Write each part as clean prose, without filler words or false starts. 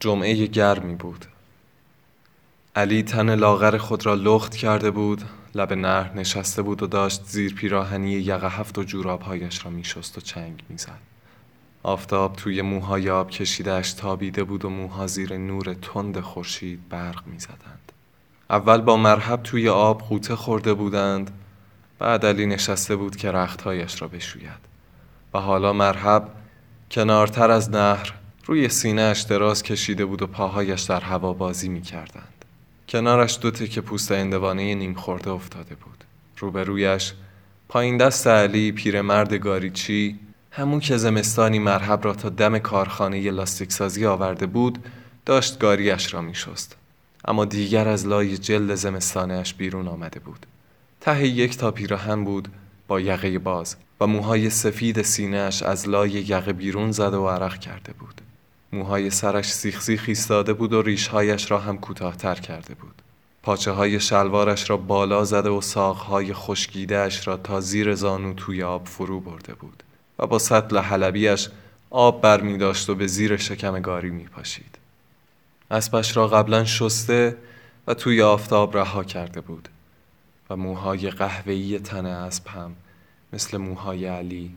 جمعه گرمی بود. علی تن لاغر خود را لخت کرده بود، لب نهر نشسته بود و داشت زیر پیراهنی یقه هفت و جورابهایش را میشست و چنگ میزد. آفتاب توی موهای آب کشیده‌اش تابیده بود و موها زیر نور تند خورشید برق میزدند. اول با مرحب توی آب غوطه خورده بودند، بعد علی نشسته بود که رختهایش را بشوید و حالا مرحب کنارتر از نهر روی سینه‌اش دراز کشیده بود و پاهایش در هوا بازی میکردند. کنارش دو تکه پوست هندوانه نیم خورده افتاده بود. روبرویش پایین دست علی پیرمرد گاریچی، همون که زمستانی مرحب را تا دم کارخانه ی لاستیکسازی آورده بود، داشت گاریش را میشست، اما دیگر از لای جلد زمستانش بیرون آمده بود. ته یک تا پیراهن بود با یقه باز و موهای سفید سینه‌اش از لای یقه بیرون زده و عرق کرده بود. موهای سرش سیخ سیخ ایستاده بود و ریشهایش را هم کوتاه‌تر کرده بود. پاچه های شلوارش را بالا زده و ساقهای خشکیده‌اش را تا زیر زانو توی آب فرو برده بود و با سطل حلبیش آب برمی داشت و به زیر شکم گاری می پاشید. اسبش را قبلا شسته و توی آفتاب رها کرده بود و موهای قهوه‌ای تن اسب هم مثل موهای علی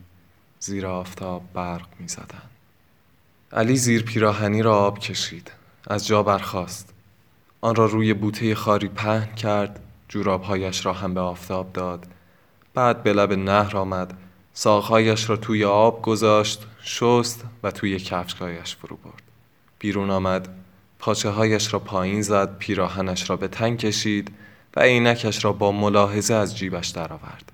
زیر آفتاب برق می زدن. علی زیر پیراهنی را آب کشید. از جا برخاست. آن را روی بوته خاری پهن کرد، جورابهایش را هم به آفتاب داد. بعد به لب نهر آمد، ساقهایش را توی آب گذاشت، شست و توی کفشهایش فرو برد. بیرون آمد، پاچه هایش را پایین زد، پیراهنش را به تن کشید و عینکش را با ملاحظه از جیبش درآورد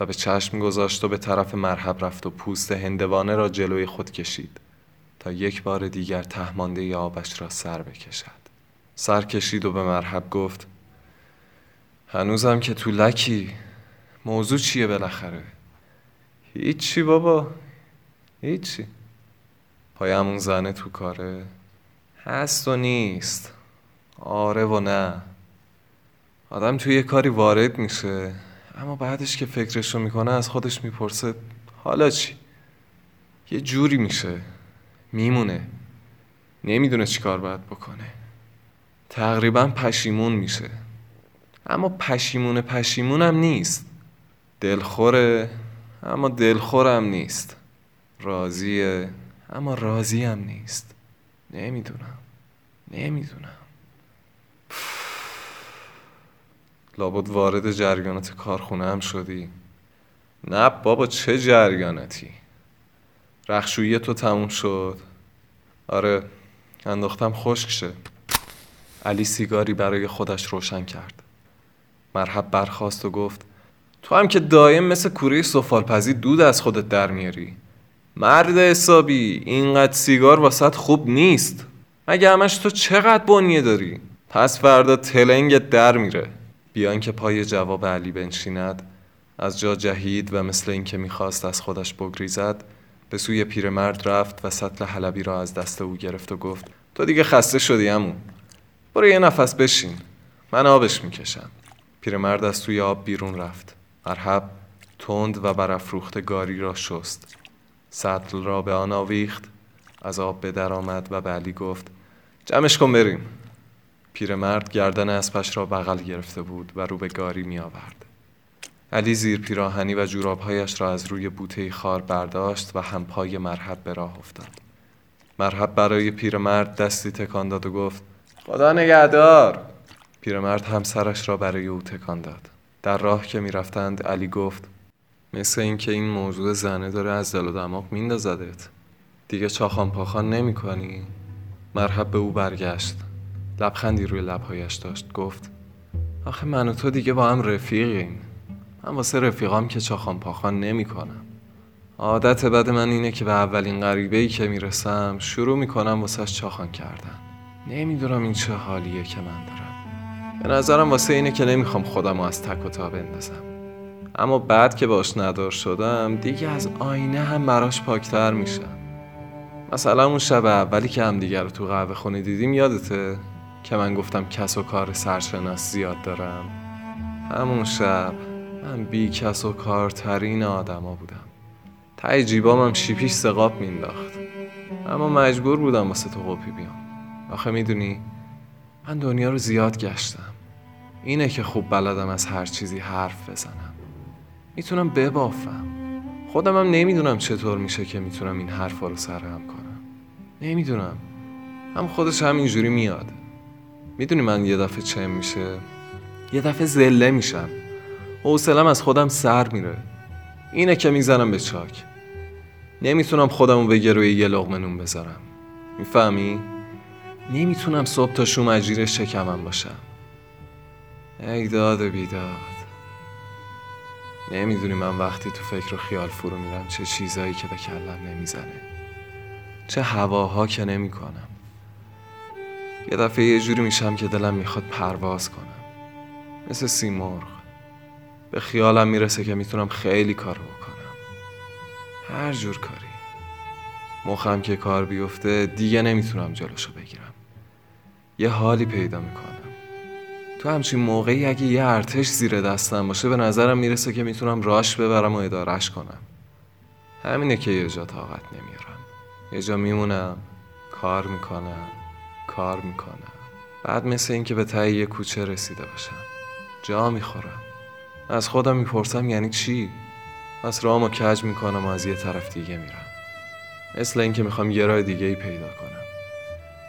و به چشم گذاشت و به طرف مرحب رفت و پوست هندوانه را جلوی خود کشید تا یک بار دیگر ته مانده آبش را سر بکشد. سر کشید و به مرحب گفت: هنوزم که تو لکی. موضوع چیه بالاخره؟ هیچی بابا، هیچی. پای همون زنه تو کاره؟ هست و نیست، آره و نه. آدم توی یه کاری وارد میشه، اما بعدش که فکرشو میکنه از خودش میپرسه حالا چی؟ یه جوری میشه، میمونه، نمیدونه چی کار باید بکنه. تقریبا پشیمون میشه، اما پشیمونم نیست. دلخوره، اما دلخورم نیست. راضیه، اما راضیم نیست. نمیدونم. لابد وارد جریانات کارخونه هم شدی؟ نه بابا، چه جریاناتی؟ رخشویی تو تموم شد؟ آره، انداختم خشک شه. علی سیگاری برای خودش روشن کرد. مرحب برخاست و گفت: تو هم که دائم مثل کوری سفالپزی دود از خودت در میاری. مرد حسابی، اینقدر سیگار واسط خوب نیست. مگه همش تو چقدر بنیه داری؟ پس فردا تلنگت در میره. بیان که پای جواب علی بنشیند، از جا جهید و مثل این که میخواست از خودش بگریزد، به سوی پیرمرد رفت و سطل حلبی را از دست او گرفت و گفت: تو دیگه خسته شدی عمو، برو یه نفس بشین، من آبش میکشم. پیرمرد از توی آب بیرون رفت. مرحب تند و برافروخته گاری را شست، سطل را به آن آویخت، از آب به در آمد و به علی گفت: جمعش کن بریم. پیرمرد گردن اسبش را بغل گرفته بود و رو به گاری می آورد. علی زیر پیراهنی و جورابهایش را از روی بوته خار برداشت و همپای مرحب به راه افتاد. مرحب برای پیرمرد دستی تکان داد و گفت: خدا نگهدار. پیرمرد هم سرش را برای او تکان داد. در راه که می رفتند علی گفت: مثل این که این موضوع زنه داره از دل و دماغ میندازدت. دیگه چاخان پاخان نمی کنی؟ مرحب به او برگشت. لبخندی روی لبهایش داشت. گفت: آخه من و تو دیگه با هم رفیقیم. من واسه رفیقام که چاخان پاخان نمی کنم. عادت بد من اینه که به اولین غریبه‌ای که میرسم شروع میکنم واسهش چاخان کردن. نمیدونم این چه حالیه که من دارم. به نظرم واسه اینه که نمیخوام خودم رو از تک و تا بندازم. اما بعد که باش ندار شدم دیگه از آینه هم براش پاکتر میشم. مثلا اون شب اولی که هم دیگر رو تو قهوه خونه دیدیم یادته که من گفتم کس و کار سرشناس زیاد دارم؟ همون شب من بی کس و کارترین آدم ها بودم. ته جیبام هم شیپیش سقاب مینداخت، اما مجبور بودم واسه تو قپی بیام. آخه میدونی من دنیا رو زیاد گشتم. اینه که خوب بلدم از هر چیزی حرف بزنم. میتونم ببافم. خودم هم نمیدونم چطور میشه که میتونم این حرفا رو سرهم کنم. نمیدونم. هم خودش هم اینجوری میاد. میدونی من یه دفعه چه میشه؟ یه دفعه ذله میشم. حوصله‌ام از خودم سر میره. اینه که میزنم به چاک. نمیتونم خودمو به گروی یه لقمه نون بذارم. میفهمی؟ نمیتونم صبح تا شوم اجیر شکمم باشم. ای داد و بیداد. نمیدونی من وقتی تو فکر و خیال فرو میرم چه چیزایی که به کلم نمیزنه، چه هواها که نمیکنم. یه دفعه یه جوری میشم که دلم میخواد پرواز کنم، مثل سیمرغ. به خیالم میرسه که میتونم خیلی کار بکنم، هر جور کاری. مخم که کار بیفته دیگه نمیتونم جلوشو بگیرم. یه حالی پیدا میکنم. تو همچین موقعی اگه یه ارتش زیر دستم باشه به نظرم میرسه که میتونم راش ببرم و ادارش کنم. همینه که یه جا طاقت نمیارم. یه جا میمونم، کار میکنم. بعد مثل این که به ته یه کوچه رسیده باشم. جا میخورم. از خودم میپرسم یعنی چی؟ پس راهمو کج میکنم و از یه طرف دیگه میرم. مثل این که میخوام یه راه دیگه ای پیدا کنم.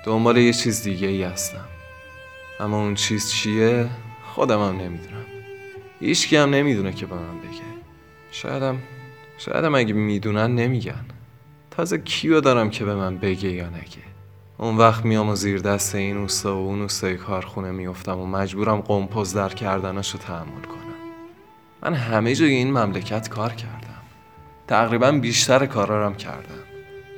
دنبال یه چیز دیگه ای هستم. اما اون چیز چیه؟ خودم هم نمیدونم. هیچکی هم نمیدونه که به من بگه. شایدم اگه میدونن نمیگن. تازه کیو دارم که به من بگه یا نگه؟ اون وقت میام و زیر دست این اوستا و اون اوستای کارخونه میفتم و مجبورم قمپز در کردناشو تحمل کنم. من همه جای این مملکت کار کردم. تقریبا بیشتر کارارم کردم.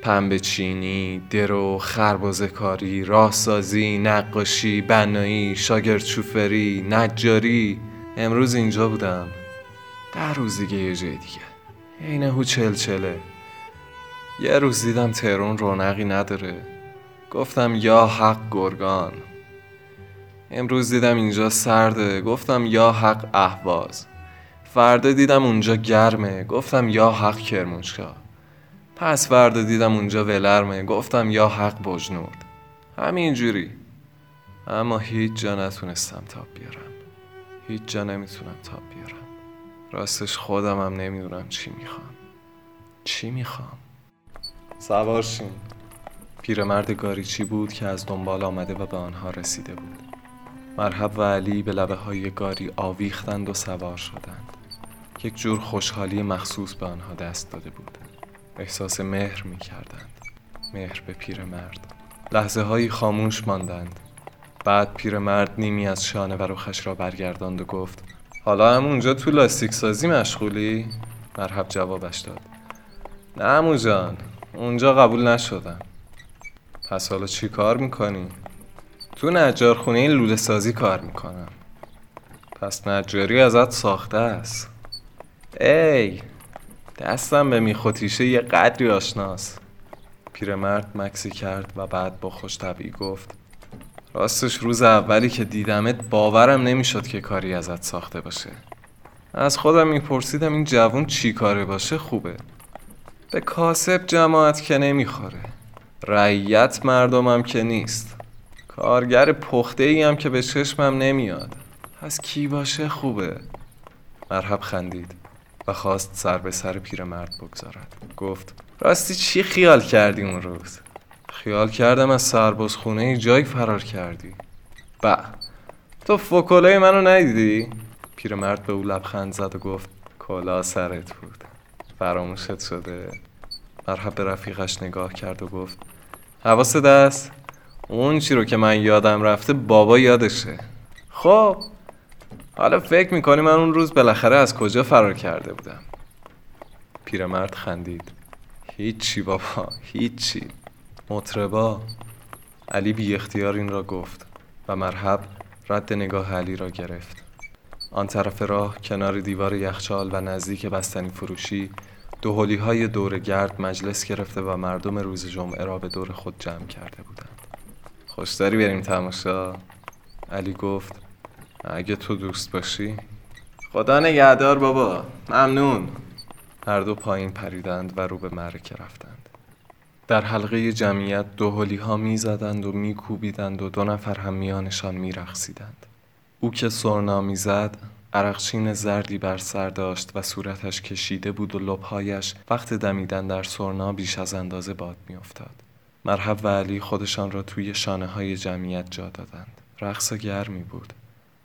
پنبه چینی، درو، خربزه کاری، راهسازی، نقاشی، بنایی، شاگرد شوفری، نجاری. امروز اینجا بودم، 10 روز دیگه یه جای دیگه. عین هو چلچله. یه روز دیدم تهران رونقی نداره، گفتم یا حق گرگان. امروز دیدم اینجا سرده، گفتم یا حق اهواز. فردا دیدم اونجا گرمه، گفتم یا حق کرمانشاه. پس فردا دیدم اونجا ولرمه، گفتم یا حق بجنورد. همینجوری. اما هیچ جا نتونستم تاب بیارم. هیچ جا نمیتونم تاب بیارم. راستش خودم هم نمیدونم چی میخوام. سوارشین. پیرمرد گاریچی بود که از دنبال آمده و به آنها رسیده بود. مرحب و علی به لبه های گاری آویختند و سوار شدند. یک جور خوشحالی مخصوص به آنها دست داده بود. احساس مهر می کردند. مهر به پیرمرد. لحظه هایی خاموش ماندند. بعد پیرمرد نیمی از شانه و رخش را برگرداند و گفت حالا هم اونجا تو لاستیک سازی مشغولی؟ مرحب جوابش داد نه عمو جان، اونجا قبول نشدم. پس حالا چی کار میکنی؟ تو نجارخونه این لوله سازی کار میکنم. پس نجاری ازت ساخته است. ای دستم به میخوتیشه یه قدری آشناست. پیرمرد مکسی کرد و بعد با خوش طبعی گفت راستش روز اولی که دیدمت باورم نمیشد که کاری ازت ساخته باشه. از خودم میپرسیدم این جوون چی کاره باشه خوبه. به کاسب جماعت که نمیخوره، رعیت مردمم که نیست، کارگر پخته ایم که به چشمم نمیاد. پس کی باشه خوبه؟ مرحب خندید و خواست سر به سر پیرمرد بگذارد. گفت راستی چی خیال کردی اون روز؟ خیال کردم از سربازخونه جایی فرار کردی. بله تو فوکلای منو ندیدی؟ پیرمرد به او لبخند زد و گفت کلا سرت بود، فراموشت شده. مرحب به رفیقش نگاه کرد و گفت حواست هست؟ اون چی رو که من یادم رفته بابا یادشه. خب حالا فکر میکنی من اون روز بالاخره از کجا فرار کرده بودم؟ پیرمرد خندید. هیچی بابا، هیچی. مطربا. علی بی اختیار این را گفت و مرحب رد نگاه علی را گرفت. آن طرف راه کنار دیوار یخچال و نزدیک بستنی فروشی دوحلی های دور گرد مجلس گرفته و مردم روز جمعه را به دور خود جمع کرده بودند. خوش داری بریم تماشا؟ علی گفت اگه تو دوست باشی. خدا نگهدار بابا، ممنون. هر دو پایین پریدند و رو به معرکه رفتند. در حلقه جمعیت دوهلی‌ها می‌زدند و می‌کوبیدند و دو نفر هم میانشان می‌رقصیدند. او که سرنا می‌زد، عرقچین زردی بر سر داشت و صورتش کشیده بود و لب‌هایش وقت دمیدن در سرنا بیش از اندازه باد می‌افتاد. مرحب و علی خودشان را توی شانه‌های جمعیت جا دادند. رقص گرمی بود،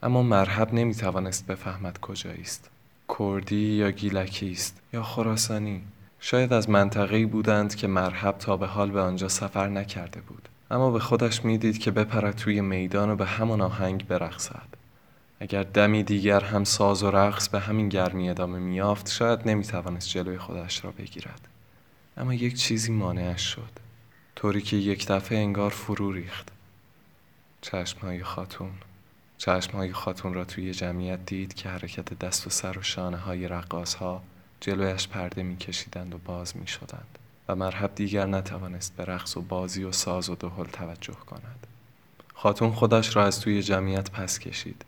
اما مرحب نمی‌توانست بفهمد کجایی است. کردی یا گیلکی است یا خراسانی؟ شاید از منطقه‌ای بودند که مرحب تا به حال به آنجا سفر نکرده بود، اما به خودش میدید که بپرد توی میدان و به همان آهنگ برقصد. اگر دمی دیگر هم ساز و رقص به همین گرمی ادامه می‌یافت، شاید نمی‌توانست جلوی خودش را بگیرد. اما یک چیزی مانعش شد، طوری که یک دفعه انگار فرو ریخت. چشم‌های خاتون را توی جمعیت دید که حرکت دست و سر و شانه‌های رقاص‌ها جلویش پرده می‌کشیدند و باز می‌شدند و مرحب دیگر نتوانست به رقص و بازی و ساز و دهل توجه کند. خاتون خودش را از توی جمعیت پس کشید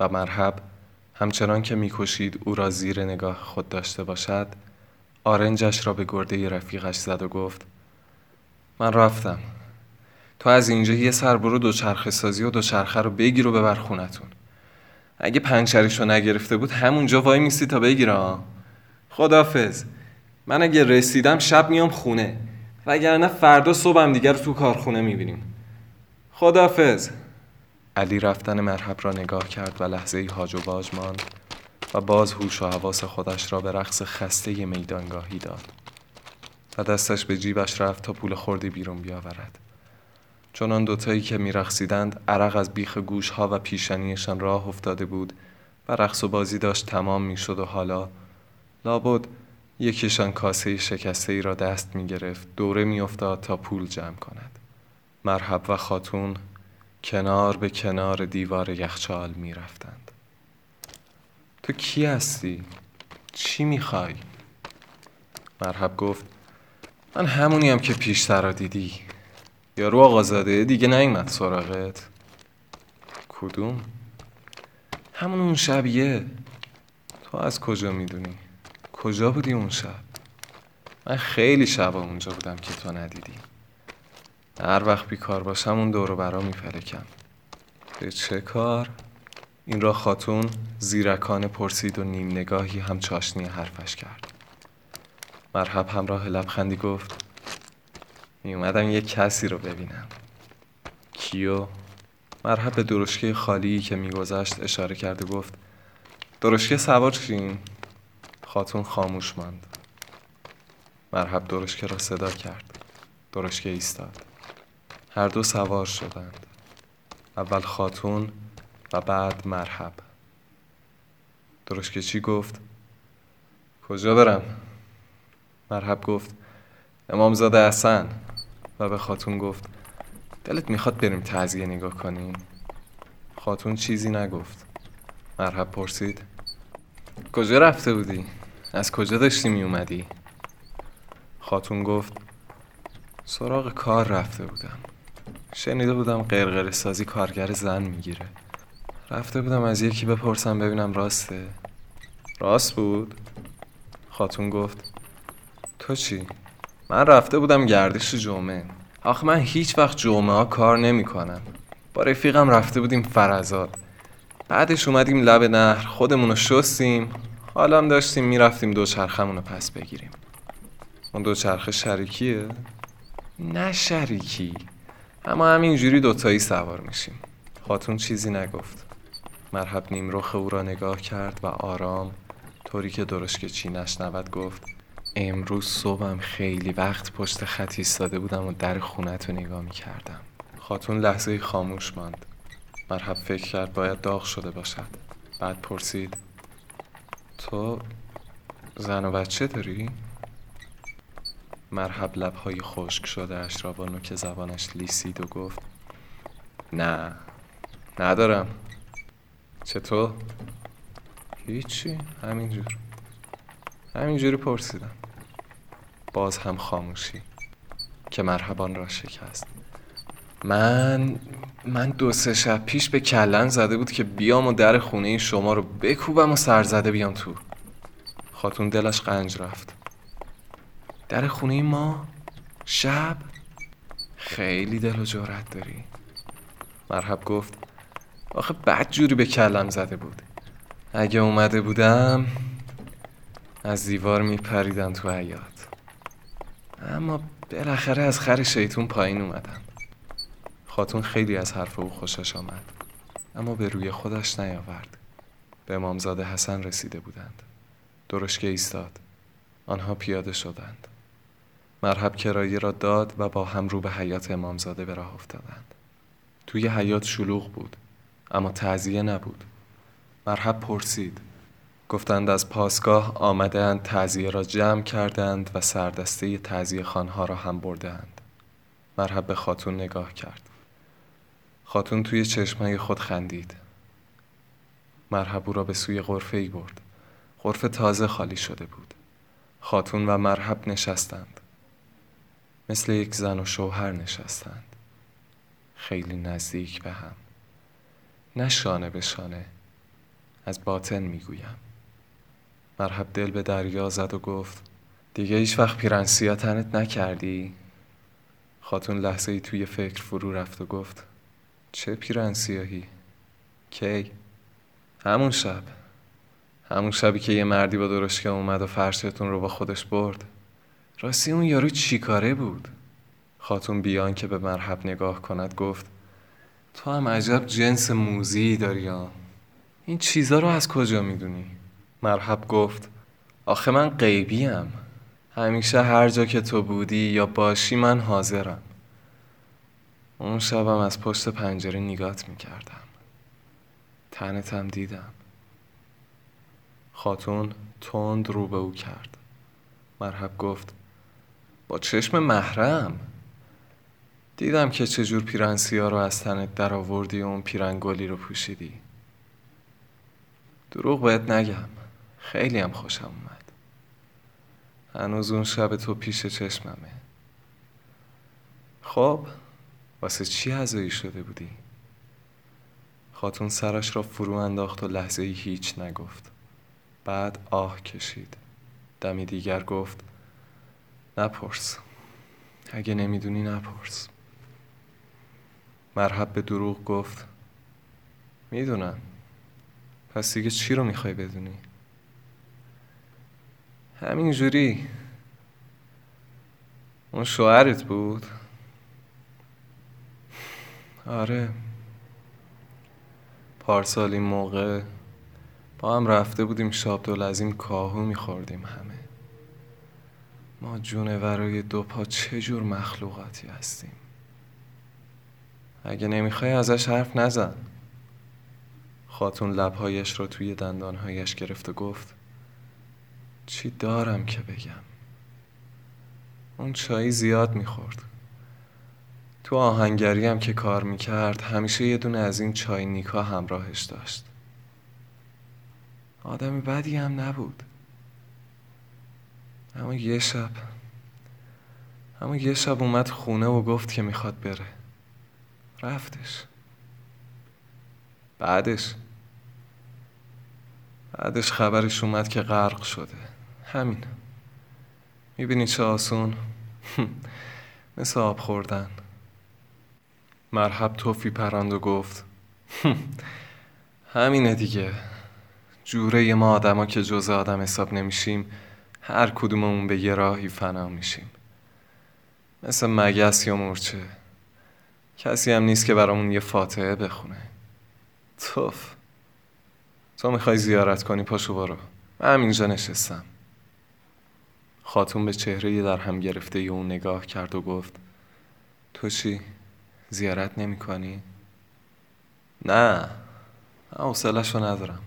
و مرحب همچنان که می‌کشید او را زیر نگاه خود داشته باشد، آرنجش را به گرده رفیقش زد و گفت: من رفتم، تو از اینجا یه سر برو دوچرخه سازی و دوچرخه رو بگیر و ببر خونتون. اگه پنچرش رو نگرفته بود همونجا وای میستی تا بگیرم. خدافظ. من اگه رسیدم شب میام خونه، وگرنه فردا صبحم دیگر تو کارخونه میبینیم. خدافظ. علی رفتن مرحب را نگاه کرد و لحظه‌ای هاج و واج ماند و باز هوش و حواس خودش را به رقص خسته میدانگاهی داد و دستش به جیبش رفت تا پول خردی بیرون بیاورد. چنان دوتایی که میرقصیدند عرق از بیخ گوشها و پیشانیشان راه افتاده بود و رقص و بازی داشت تمام میشد و حالا لابد یکیشان کاسه شکسته ای را دست میگرفت، دوره میافتاد تا پول جمع کند. مرحب و خاتون کنار به کنار دیوار یخچال میرفتند. تو کی هستی؟ چی میخوای؟ مرحب گفت: من همونیم که پیشترا دیدی. یارو آقازاده دیگه نیامد سراغت؟ کدوم؟ همون اون شبیه. تو از کجا میدونی؟ کجا بودی اون شب؟ من خیلی شبا اونجا بودم که تو ندیدی. هر وقت بیکار باشم اون دور و برا میفلکم. به چه کار؟ این را خاتون زیرکانه پرسید و نیم نگاهی هم چاشنی حرفش کرد. مرحب همراه لبخندی گفت: می اومدم یک کسی رو ببینم. کیو؟ مرحب به درشکه خالی که میگذشت اشاره کرد و گفت: درشکه سوار شیم. خاتون خاموش ماند. مرحب درشکه را صدا کرد. درشکه ایستاد. هر دو سوار شدند، اول خاتون و بعد مرحب. درشکه چی گفت؟ کجا برم؟ مرحب گفت: امامزاده حسن. و به خاتون گفت: دلت میخواد بریم تعزیه نگاه کنیم؟ خاتون چیزی نگفت. مرحب پرسید: کجا رفته بودی؟ از کجا داشتی میومدی؟ خاتون گفت: سراغ کار رفته بودم. شنیده بودم قرقره سازی کارگر زن میگیره. رفته بودم از یکی بپرسم ببینم راسته. راست بود؟ خاتون گفت: تو چی؟ من رفته بودم گردش جمعه. آخه من هیچ وقت جمعه ها کار نمی کنم. با رفیقم رفته بودیم فرزاد. بعدش اومدیم لب نهر، خودمونو شستیم. حالا هم داشتیم میرفتیم دوچرخمونو پس بگیریم. اون دوچرخه شریکیه؟ نه شریکی، اما همینجوری دوتایی سوار میشیم. خاتون چیزی نگفت. مرحب نیمرخ او را نگاه کرد و آرام، طوری که درشکه چی نشنود، گفت: امروز صبحم خیلی وقت پشت خط ایستاده بودم و در خونت رو نگاه می‌کردم. خاتون لحظه‌ای خاموش ماند. مرحب فکر کرد باید داغ شده باشد. بعد پرسید: تو زن و بچه داری؟ مرحب لب‌های خشک شده اش را با نوک زبانش لیسید و گفت: نه ندارم. چطور؟ هیچی، همینجوری پرسیدم. باز هم خاموشی که مرحبان را شکست. من 2-3 شب پیش به کلن زده بود که بیام و در خونه شما رو بکوبم و سرزده بیام تو. خاتون دلش قنج رفت. در خونه ما؟ شب خیلی دل و جرأت داری. مرحب گفت آخه بد جوری به کلم زده بود. اگه اومده بودم از دیوار میپریدم تو حیاط. اما بالاخره از خر شیطون پایین اومدم. خاتون خیلی از حرف او خوشش آمد، اما به روی خودش نیاورد. به امامزاده حسن رسیده بودند. درشکه ایستاد. آنها پیاده شدند. مرحب کرایه را داد و با هم رو به حیاط امامزاده به راه افتادند. توی حیاط شلوغ بود، اما تعزیه نبود. مرحب پرسید. گفتند از پاسگاه آمدند، تعزیه را جمع کردند و سردسته تعزیه خانها را هم بردند. مرحب به خاتون نگاه کرد. خاتون توی چشمای خود خندید. مرحب او را به سوی غرفه‌ای برد. غرفه تازه خالی شده بود. خاتون و مرحب نشستند. مثل یک زن و شوهر نشستند. خیلی نزدیک به هم. نه شانه به شانه. از باطن میگویم. مرحب دل به دریا زد و گفت دیگه هیچ وقت پیرنسیا تنت نکردی؟ خاتون لحظه‌ای توی فکر فرو رفت و گفت چه پیرنسیاهی؟ کی؟ همون شب. همون شبی که یه مردی با درشکه اومد و فرشتون رو با خودش برد. راستی اون یارو چی کاره بود؟ خاتون بیان که به مرحب نگاه کند گفت تو هم عجب جنس موزی داری ها. این چیزا رو از کجا میدونی؟ مرحب گفت آخه من غیبیم. همیشه هر جا که تو بودی یا باشی من حاضرم. اون شبم از پشت پنجره نگات میکردم. تنتم دیدم. خاتون تند رو به او کرد. مرحب گفت با چشم محرم دیدم که چجور پیرنسیا رو از تنت در آوردی و اون پیرنگولی رو پوشیدی. دروغ بهت نگم، خیلی هم خوشم اومد. هنوز اون شب تو پیش چشممه. خب واسه چی هزایی شده بودی؟ خاتون سرش را فرو انداخت و لحظه‌ای هیچ نگفت. بعد آه کشید. دمی دیگر گفت نپرس. اگه نمیدونی نپرس. مرحب به دروغ گفت میدونم. پس دیگه چی رو میخوای بدونی؟ همین جوری. اون شوهرت بود؟ آره. پارسال این موقع با هم رفته بودیم شابدالعظیم، کاهو میخوردیم همه. ما جونورای دو پا چه جور مخلوقاتی هستیم. اگه نمیخوای ازش حرف نزن. خاتون لبهایش را توی دندانهایش گرفت و گفت چی دارم که بگم. اون چایی زیاد میخورد. تو آهنگری هم که کار میکرد همیشه یه دونه از این چای نیکا همراهش داشت. آدم بدی هم نبود. اما یه شب اومد خونه و گفت که میخواد بره. رفتش. بعدش خبرش اومد که غرق شده. همین. میبینی چه آسون. مثل آب خوردن. مرحب توفی پرند و گفت همینه دیگه. جوره ما آدما که جز آدم حساب نمیشیم، هر کدوممون به یه راهی فنا میشیم. مثل مگس یا مورچه. کسی هم نیست که برامون یه فاتحه بخونه. توف. تو میخوای زیارت کنی، پاشو برو. من همینجا نشستم. خاتون به چهره در هم گرفته اون نگاه کرد و گفت تو چی؟ زیارت نمی کنی؟ نه، حوصله‌شو ندارم.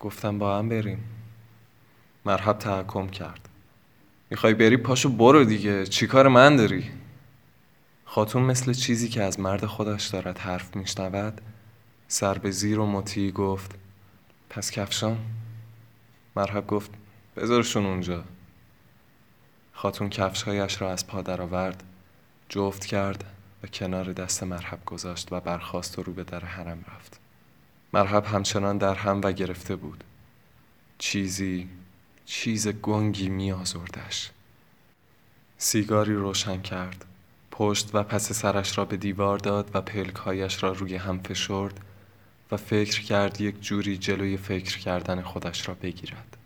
گفتم با هم بریم. مرحب تحکم کرد. میخوای بری پاشو برو دیگه، چی کار من داری؟ خاتون مثل چیزی که از مرد خودش دارد حرف میشنود سر به زیر و مطیع گفت پس کفشام؟ مرحب گفت بذارشون اونجا. خاتون کفشهایش را از پا در آورد، جفت کرد و کنار دست مرحب گذاشت و برخاست و رو به در حرم رفت. مرحب همچنان در هم و گرفته بود. چیز گنگی می آزردش. سیگاری روشن کرد، پشت و پس سرش را به دیوار داد و پلکهایش را روی هم فشرد و فکر کرد یک جوری جلوی فکر کردن خودش را بگیرد.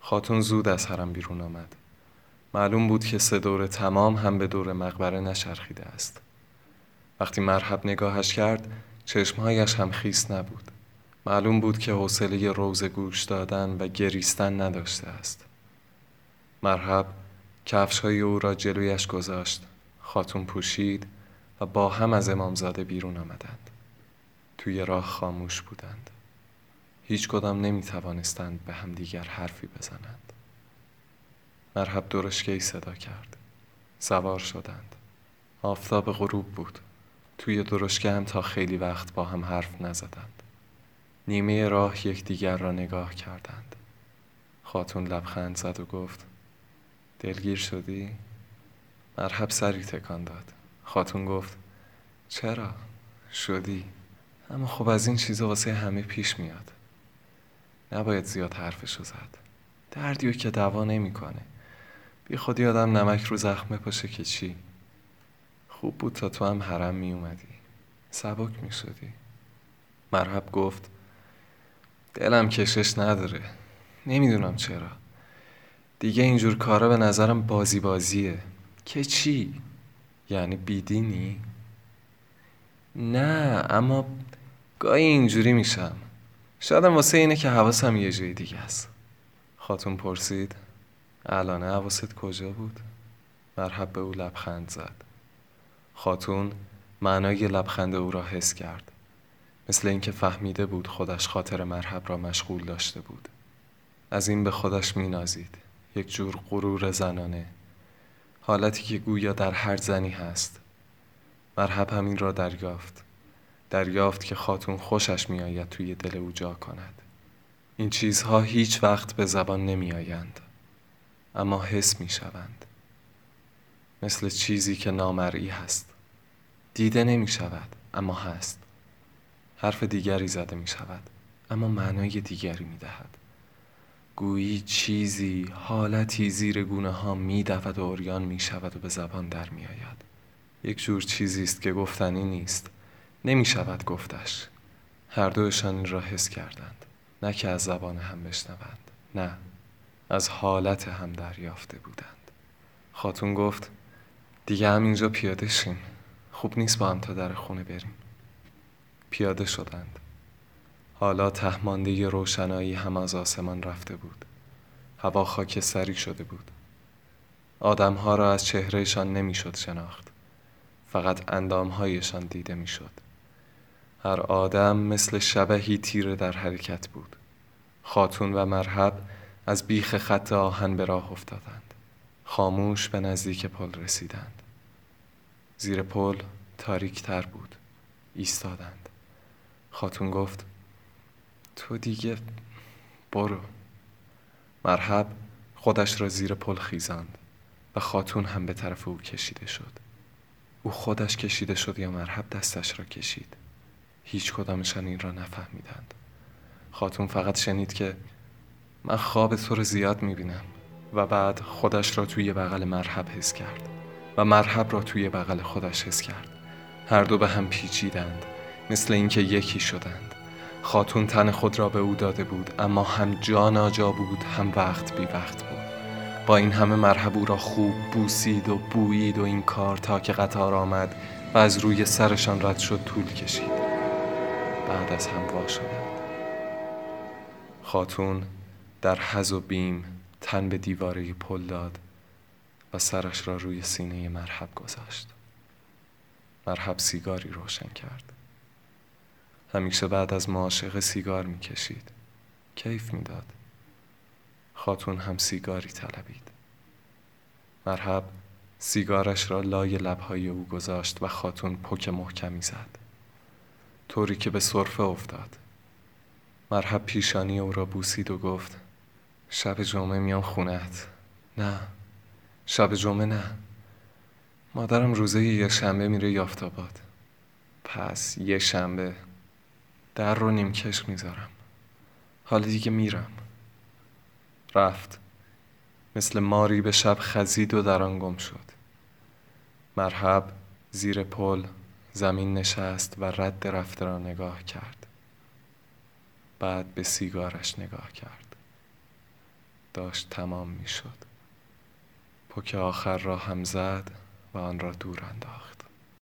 خاتون زود از حرم بیرون آمد. معلوم بود که سه دور تمام هم به دور مقبره نچرخیده است. وقتی مرحب نگاهش کرد، چشمهایش هم خیس نبود. معلوم بود که حوصله روز گوش دادن و گریستن نداشته است. مرحب کفش‌های او را جلویش گذاشت، خاتون پوشید و با هم از امامزاده بیرون آمدند. توی راه خاموش بودند. هیچ کدام نمی توانستند به همدیگر حرفی بزنند. مرحب درشگه‌ای صدا کرد. سوار شدند. آفتاب غروب بود. توی درشگه هم تا خیلی وقت با هم حرف نزدند. نیمه راه یکدیگر را نگاه کردند. خاتون لبخند زد و گفت: دلگیر شدی؟ مرحب سری تکان داد. خاتون گفت: چرا؟ شدی؟ اما خب از این چیزا واسه همه پیش میاد. نباید زیاد حرفشو زد. دردیو که دوا نمیکنه. بی خودی آدم نمک رو زخم پاشه که چی؟ خوب بود تا تو هم حرم می اومدی. سبک می شدی. مرحب گفت: دلم کشش نداره. نمیدونم چرا. دیگه اینجور کارا به نظرم بازی بازیه. که چی؟ یعنی بیدینی؟ نه، اما گاهی اینجوری میشم. شاید واسه اینه که حواسم یه جای دیگه است. خاتون پرسید: الانه حواست کجا بود؟ مرحب به او لبخند زد. خاتون معنای لبخند او را حس کرد. مثل اینکه فهمیده بود خودش خاطر مرحب را مشغول داشته بود. از این به خودش مینازید. یک جور غرور زنانه. حالتی که گویا در هر زنی هست. مرحب همین را دریافت که خاتون خوشش می آید توی دل او جا کند. این چیزها هیچ وقت به زبان نمی آیند، اما حس می شوند. مثل چیزی که نامرئی هست. دیده نمی شود، اما هست. حرف دیگری زده می شود، اما معنای دیگری می دهد. گویی چیزی، حالتی زیر گونه ها می دود و عریان می شود و به زبان در می آید. یک جور چیزی است که گفتنی نیست. نمی شود گفتش. هر دوشان این را حس کردند. نه که از زبان هم بشنوند. نه. از حالت هم دریافته بودند. خاتون گفت: دیگه هم اینجا پیاده شیم. خوب نیست با هم تا در خونه بریم. پیاده شدند. حالا ته‌ماندهی روشنایی هم از آسمان رفته بود. هوا خاکستری شده بود. آدم‌ها را از چهرهشان نمی‌شد شناخت. فقط اندام‌هایشان دیده می‌شد. هر آدم مثل شبحی تیره در حرکت بود. خاتون و مرحب از بیخ خط آهن به راه افتادند. خاموش به نزدیک پل رسیدند. زیر پل تاریک‌تر بود. ایستادند. خاتون گفت: تو دیگه برو. مرحب خودش را زیر پل خیزاند و خاتون هم به طرف او کشیده شد. او خودش کشیده شد یا مرحب دستش را کشید. هیچ کدامشان این را نفهمیدند. خاتون فقط شنید که من خواب تو را زیاد میبینم و بعد خودش را توی بغل مرحب حس کرد و مرحب را توی بغل خودش حس کرد. هر دو به هم پیچیدند، مثل اینکه یکی شدند. خاتون تن خود را به او داده بود، اما هم جا ناجا بود، هم وقت بی وقت بود. با این همه مرحب او را خوب بوسید و بویید و این کار تا که قطار آمد و از روی سرشان رد شد طول کشید. بعد از هم وا شدند. خاتون در حز و بیم تن به دیواره پل داد و سرش را روی سینه مرحب گذاشت. مرحب سیگاری روشن کرد. همیشه بعد از معاشقه سیگار میکشید. کیف میداد. خاتون هم سیگاری طلبید. مرحب سیگارش را لای لبهای او گذاشت و خاتون پک محکمی زد، طوری که به سرفه افتاد. مرحب پیشانی او را بوسید و گفت: شب جمعه میام خونه‌ات. نه، شب جمعه نه. مادرم روزه یه شنبه میره یافتاباد. پس یه شنبه در رو نیمکش میذارم. حالا دیگه میرم. رفت. مثل ماری به شب خزید و در آن گم شد. مرحب زیر پل زمین نشست و رد رفته را نگاه کرد. بعد به سیگارش نگاه کرد. داشت تمام می شد. پک آخر را هم زد و آن را دور انداخت.